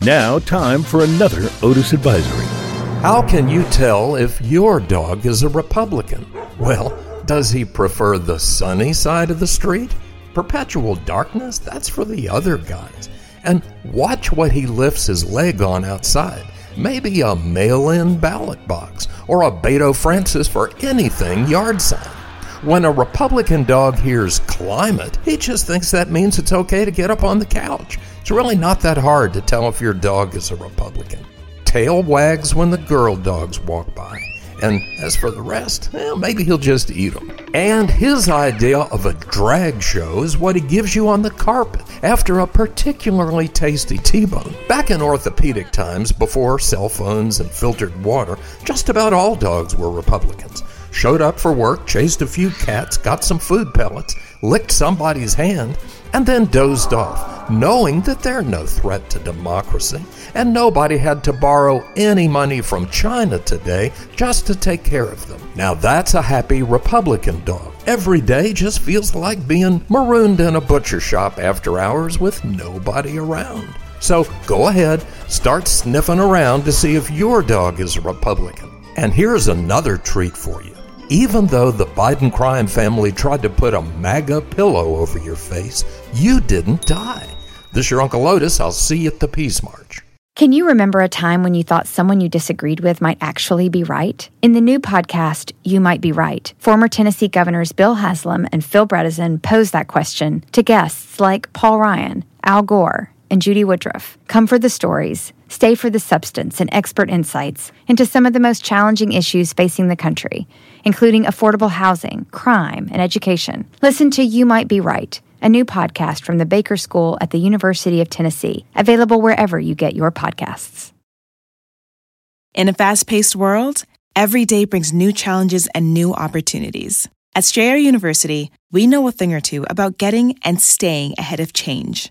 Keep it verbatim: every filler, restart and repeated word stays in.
Now, time for another Otis Advisory. How can you tell if your dog is a Republican? Well, does he prefer the sunny side of the street? Perpetual darkness? That's for the other guys. And watch what he lifts his leg on outside. Maybe a mail-in ballot box or a Beto Francis for anything yard sign. When a Republican dog hears climate, he just thinks that means it's okay to get up on the couch. It's really not that hard to tell if your dog is a Republican. Tail wags when the girl dogs walk by. And as for the rest, well, maybe he'll just eat them. And his idea of a drag show is what he gives you on the carpet after a particularly tasty T-bone. Back in orthopedic times, before cell phones and filtered water, just about all dogs were Republicans. Showed up for work, chased a few cats, got some food pellets, licked somebody's hand, and then dozed off, knowing that they're no threat to democracy, and nobody had to borrow any money from China today just to take care of them. Now that's a happy Republican dog. Every day just feels like being marooned in a butcher shop after hours with nobody around. So go ahead, start sniffing around to see if your dog is a Republican. And here's another treat for you. Even though the Biden crime family tried to put a MAGA pillow over your face, you didn't die. This is your Uncle Otis. I'll see you at the Peace March. Can you remember a time when you thought someone you disagreed with might actually be right? In the new podcast, You Might Be Right, former Tennessee governors Bill Haslam and Phil Bredesen pose that question to guests like Paul Ryan, Al Gore, and Judy Woodruff. Come for the stories, stay for the substance and expert insights into some of the most challenging issues facing the country, including affordable housing, crime, and education. Listen to You Might Be Right, a new podcast from the Baker School at the University of Tennessee, available wherever you get your podcasts. In a fast-paced world, every day brings new challenges and new opportunities. At Strayer University, we know a thing or two about getting and staying ahead of change.